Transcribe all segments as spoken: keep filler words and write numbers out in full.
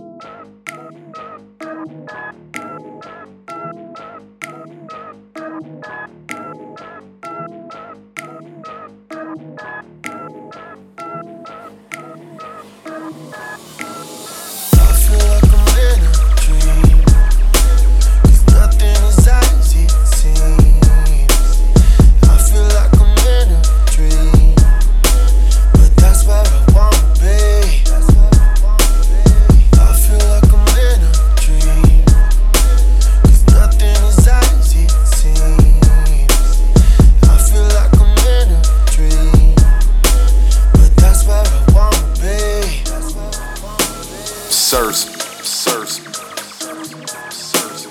Surce, Surce, Surce, Surce.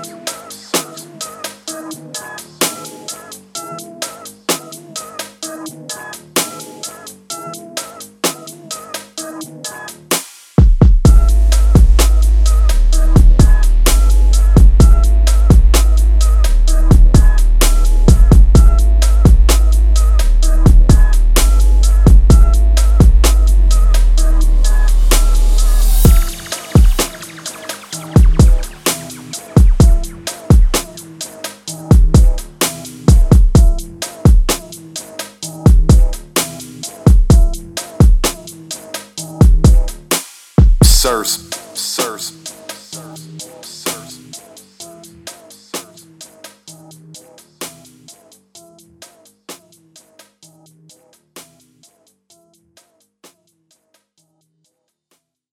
Surce, Surce, Surce, Surce, Surce.